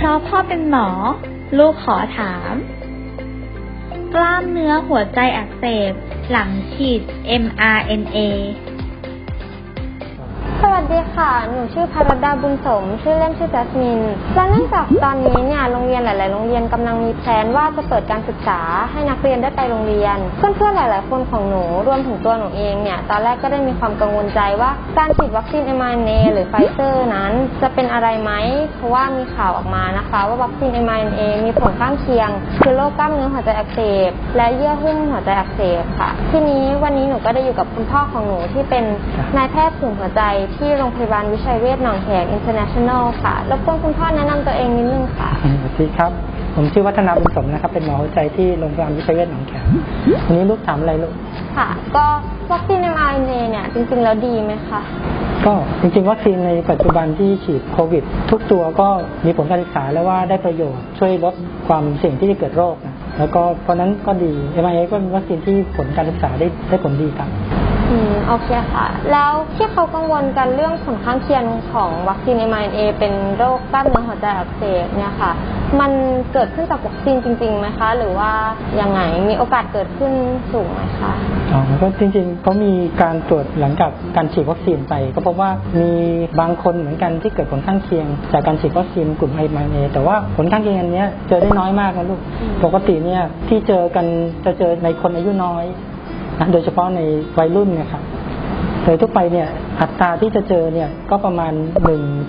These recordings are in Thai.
เพราะพ่อเป็นหมอลูกขอถามกล้ามเนื้อหัวใจอักเสบหลังฉีด mRNA สวัสดีค่ะหนูชื่อพรดาบุญสมชื่อเล่นชื่อจัสมินและเนื่องจากตอนนี้เนี่ยโรงเรียนหลายๆโรงเรียนกำลังมีแผนว่าจะเปิดการศึกษาให้นักเรียนได้ไปโรงเรียนเพื่อนๆหลายๆคนของหนูรวมถึงตัวหนูเองเนี่ยตอนแรกก็ได้มีความกังวลใจว่าการฉีดวัคซีน mRNA หรือ Pfizer นั้นจะเป็นอะไรไหมเพราะว่ามีข่าวออกมานะคะว่าวัคซีน mRNA มีผลข้างเคียงคือโรคกล้ามเนื้อหัวใจอักเสบและเยื่อหุ้มหัวใจอักเสบค่ะทีนี้วันนี้หนูก็ได้อยู่กับคุณพ่อของหนูที่เป็นนายแพทย์ศูนย์หัวใจที่โรงพยาบาลวิชัยเวชหนองแขม International ค่ะรบกวนคุณพ่อแนะนำตัวเองนิดนึงค่ะสวัสดีครับผมชื่อวัฒนาบุญสมนะครับเป็นหมอหัวใจที่โรงพยาบาลวิชัยเวชหนองแขมวันนี้ลูกถามอะไรลูกค่ะก็วัคซีน mRNA เนี่ยจริงๆแล้วดีไหมคะก็จริงๆวัคซีนในปัจจุบันที่ฉีดโควิดทุกตัวก็มีผลการศึกษาแล้วว่าได้ประโยชน์ช่วยลดความเสี่ยงที่จะเกิดโรคนะแล้วก็เพราะนั้นก็ดี mRNA ก็เป็นวัคซีนที่ผลการศึกษาได้ผลดีครับโอเคค่ะแล้วที่เขากังวลกันเรื่องผลข้างเคียงของวัคซีน mRNA เป็นโรคกล้ามเนื้อหัวใจอักเสบเนี่ยค่ะมันเกิดขึ้นจากวัคซีนจริงๆไหมคะหรือว่ายังไงมีโอกาสเกิดขึ้นสูงไหมคะอ๋อก็จริงๆเขามีการตรวจหลังจากการฉีดวัคซีนไปก็พบว่ามีบางคนเหมือนกันที่เกิดผลข้างเคียงจากการฉีดวัคซีนกลุ่ม mRNA แต่ว่าผลข้างเคียงอันนี้เจอได้น้อยมากนะลูกปกติเนี่ยที่เจอกันจะเจอในคนอายุน้อยโดยเฉพาะในวัยรุ่นเนี่ยครับโดยทั่วไปเนี่ยอัตราที่จะเจอเนี่ยก็ประมาณ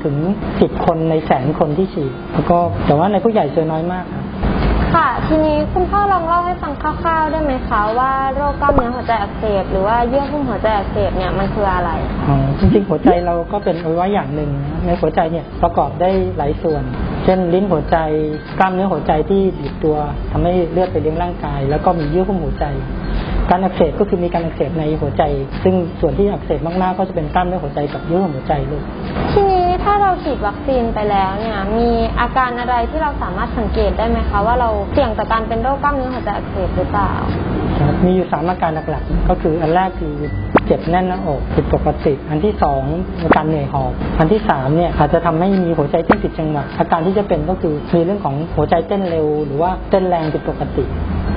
1-10คนในแสนคนที่ฉีดแล้วก็แต่ว่าในผู้ใหญ่เจอน้อยมากครับค่ะทีนี้คุณพ่อลองเล่าให้ฟังคร่าวๆได้ไหมคะว่าโรคกล้ามเนื้อหัวใจอักเสบหรือว่าเยื่อหุ้มหัวใจอักเสบเนี่ยมันคืออะไรจริงๆหัวใจเราก็เป็นอวัยวะอย่างหนึ่งในหัวใจเนี่ยประกอบได้หลายส่วนเช่นลิ้นหัวใจกล้ามเนื้อหัวใจที่บีบตัวทำให้เลือดไปเลี้ยงร่างกายแล้วก็มีเยื่อหุ้มหัวใจการอักเสบก็คือมีการอักเสบในหัวใจซึ่งส่วนที่อักเสบมากๆก็จะเป็นกล้ามเนื้อหัวใจกับเยื่อหุ้มหัวใจลูกทีนี้ถ้าเราฉีดวัคซีนไปแล้วเนี่ยมีอาการอะไรที่เราสามารถสังเกตได้ไหมคะว่าเราเสี่ยงต่อการเป็นโรคกล้ามเนื้อหัวใจอักเสบหรือเปล่ามีอยู่3อาการหลักๆก็คืออันแรกคือเจ็บแน่นหน้าอกผิดปกติอันที่2อาการเหนื่อยหอบอันที่3เนี่ยอาจจะทำให้มีหัวใจเต้นผิดจังหวะอาการที่จะเป็นก็คือมีเรื่องของหัวใจเต้นเร็วหรือว่าเต้นแรงผิดปกติ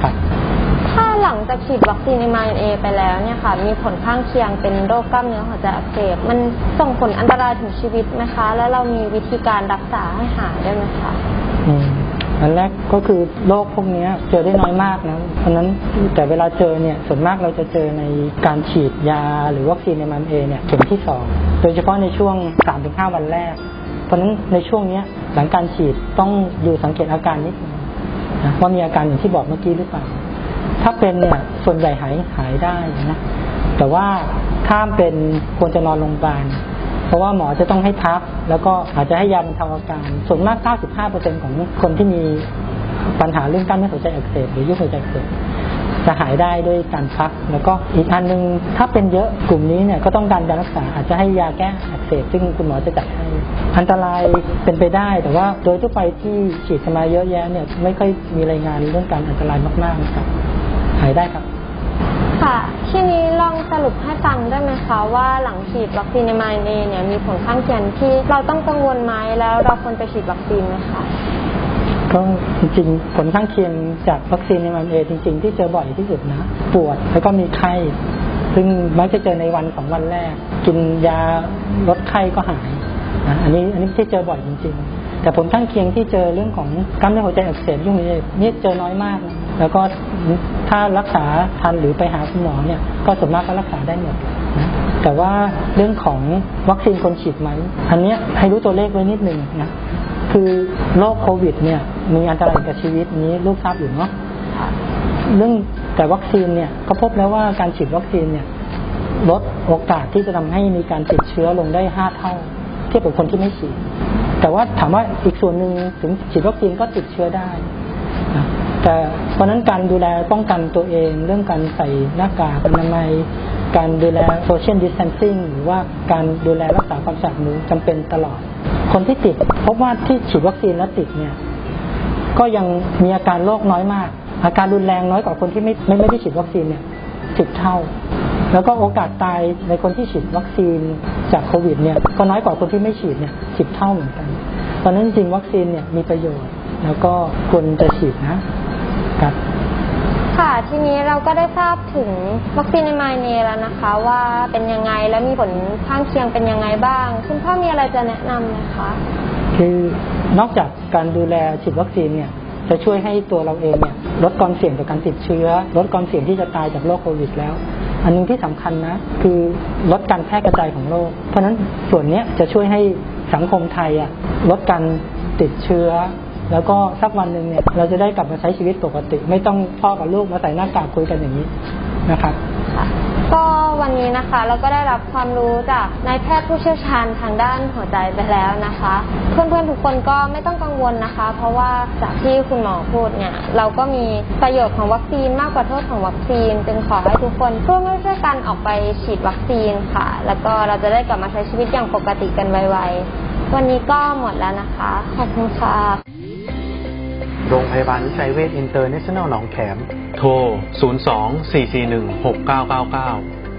ครับหลังจากฉีดวัคซีน mRNA ไปแล้วเนี่ยค่ะมีผลข้างเคียงเป็นโรคกล้ามเนื้อหัวใจอักเสบมันส่งผลอันตรายถึงชีวิตไหมคะแล้วเรามีวิธีการรักษาให้หายได้ไหมคะอันแรกก็คือโรคพวกนี้เจอได้น้อยมากนะเพราะนั้นแต่เวลาเจอเนี่ยส่วนมากเราจะเจอในการฉีดยาหรือวัคซีน mRNA เนี่ยเข็มที่2โดยเฉพาะในช่วง 3-5 วันแรกเพราะนั้นในช่วงนี้หลังการฉีดต้องดูสังเกตอาการนิดนึงนะว่ามีอาการอย่างที่บอกเมื่อกี้หรือเปล่าถ้าเป็นเนี่ยส่วนใหญ่หายได้นะแต่ว่าถ้าเป็นควรจะนอนโรงพยาบาลเพราะว่าหมอจะต้องให้พักแล้วก็อาจจะให้ยาบรรเทาอาการส่วนมาก 95% ของคนที่มีปัญหาเรื่องกล้ามเนื้อหัวใจอักเสบหรือเยื่อหุ้มหัวใจอักเสบจะหายได้ด้วยการพักแล้วก็อีกอันนึงถ้าเป็นเยอะกลุ่มนี้เนี่ยก็ต้องการการรักษาอาจจะให้ยาแก้อักเสบซึ่งคุณหมอจะจัดให้อันตรายเป็นไปได้แต่ว่าโดยทั่วไปที่ฉีดมาเยอะแยะเนี่ยไม่ค่อยมีรายงานเรื่องการอันตรายมากๆครับหายได้ครับค่ะทีนี้ลองสรุปให้ฟังได้ไหมคะว่าหลังฉีดวัคซีน mRNA เนี่ยมีผลข้างเคียงที่เราต้องกังวลไหมแล้วเราควรไปฉีดวัคซีนไหมคะก็จริงๆผลข้างเคียงจากวัคซีน mRNA จริงๆที่เจอบ่อยที่สุดนะปวดแล้วก็มีไข้ซึ่งมักจะเจอใน1-2 วันแรกกินยาลดไข้ก็หายนะอันนี้ที่เจอบ่อยจริงๆแต่ผลข้างเคียงที่เจอเรื่องของกล้ามเนื้อหัวใจอักเสบยุ่งเนี่ยเจอน้อยมากแล้วก็ถ้ารักษาทันหรือไปหาคุณหมอเนี่ยก็ส่วนมากก็รักษาได้หมดนะแต่ว่าเรื่องของวัคซีนคนฉีดไหมอันเนี้ยให้รู้ตัวเลขไว้นิดนึงนะคือโรคโควิดเนี่ยมีอันตรายกับชีวิตนี้ลูกทราบอยู่เนาะเรื่องแต่วัคซีนเนี่ยก็พบแล้วว่าการฉีดวัคซีนเนี่ยลดโอกาสที่จะทำให้มีการติดเชื้อลงได้5เท่าเทียบกับคนที่ไม่ฉีดแต่ว่าถามว่าอีกส่วนหนึ่งถึงฉีดวัคซีนก็ติดเชื้อได้นะแต่เพราะนั้นการดูแลป้องกันตัวเองเรื่องการใส่หน้ากากอนามัยการดูแล social distancing หรือว่าการดูแลรักษาความสะอาดมือจำเป็นตลอดคนที่ติดพบว่าที่ฉีดวัคซีนแล้วติดเนี่ยก็ยังมีอาการโรคน้อยมากอาการรุนแรงน้อยกว่าคนที่ไม่ได้ฉีดวัคซีนเนี่ย10เท่าแล้วก็โอกาสตายในคนที่ฉีดวัคซีนจากโควิดเนี่ยก็น้อยกว่าคนที่ไม่ฉีดเนี่ย10เท่าเหมือนกัน ตอนนั้นจริงวัคซีนเนี่ยมีประโยชน์แล้วก็ควรจะฉีดนะครับค่ะทีนี้เราก็ได้ทราบถึงวัคซีนmRNAแล้วนะคะว่าเป็นยังไงและมีผลข้างเคียงเป็นยังไงบ้างคุณพ่อมีอะไรจะแนะนำไหมคะคือนอกจากการดูแลฉีดวัคซีนเนี่ยจะช่วยให้ตัวเราเองเนี่ยลดความเสี่ยงจากการติดเชื้อลดความเสี่ยงที่จะตายจากโรคโควิดแล้วอันนึงที่สำคัญนะคือลดการแพร่กระจายของโรคเพราะฉะนั้นส่วนนี้จะช่วยให้สังคมไทยลดการติดเชื้อแล้วก็สักวันหนึ่งเนี่ยเราจะได้กลับมาใช้ชีวิตปกติไม่ต้องพ่อกับลูกมาใส่หน้ากากคุยกันอย่างนี้นะครับก็วันนี้นะคะเราก็ได้รับความรู้จากนายแพทย์ผู้เชี่ยวชาญทางด้านหัวใจไปแล้วนะคะเพื่อนๆทุกคนก็ไม่ต้องกังวลนะคะเพราะว่าจากที่คุณหมอพูดเนี่ยเราก็มีประโยชน์ของวัคซีนมากกว่าโทษของวัคซีนจึงขอให้ทุกคนร่วมกันออกไปฉีดวัคซีนค่ะแล้วก็เราจะได้กลับมาใช้ชีวิตอย่างปกติกันไวๆวันนี้ก็หมดแล้วนะคะขอบคุณค่ะโรงพยาบาลวิชัยเวชอินเตอร์เนชั่นแนลหนองแขมโทร 02-441-6999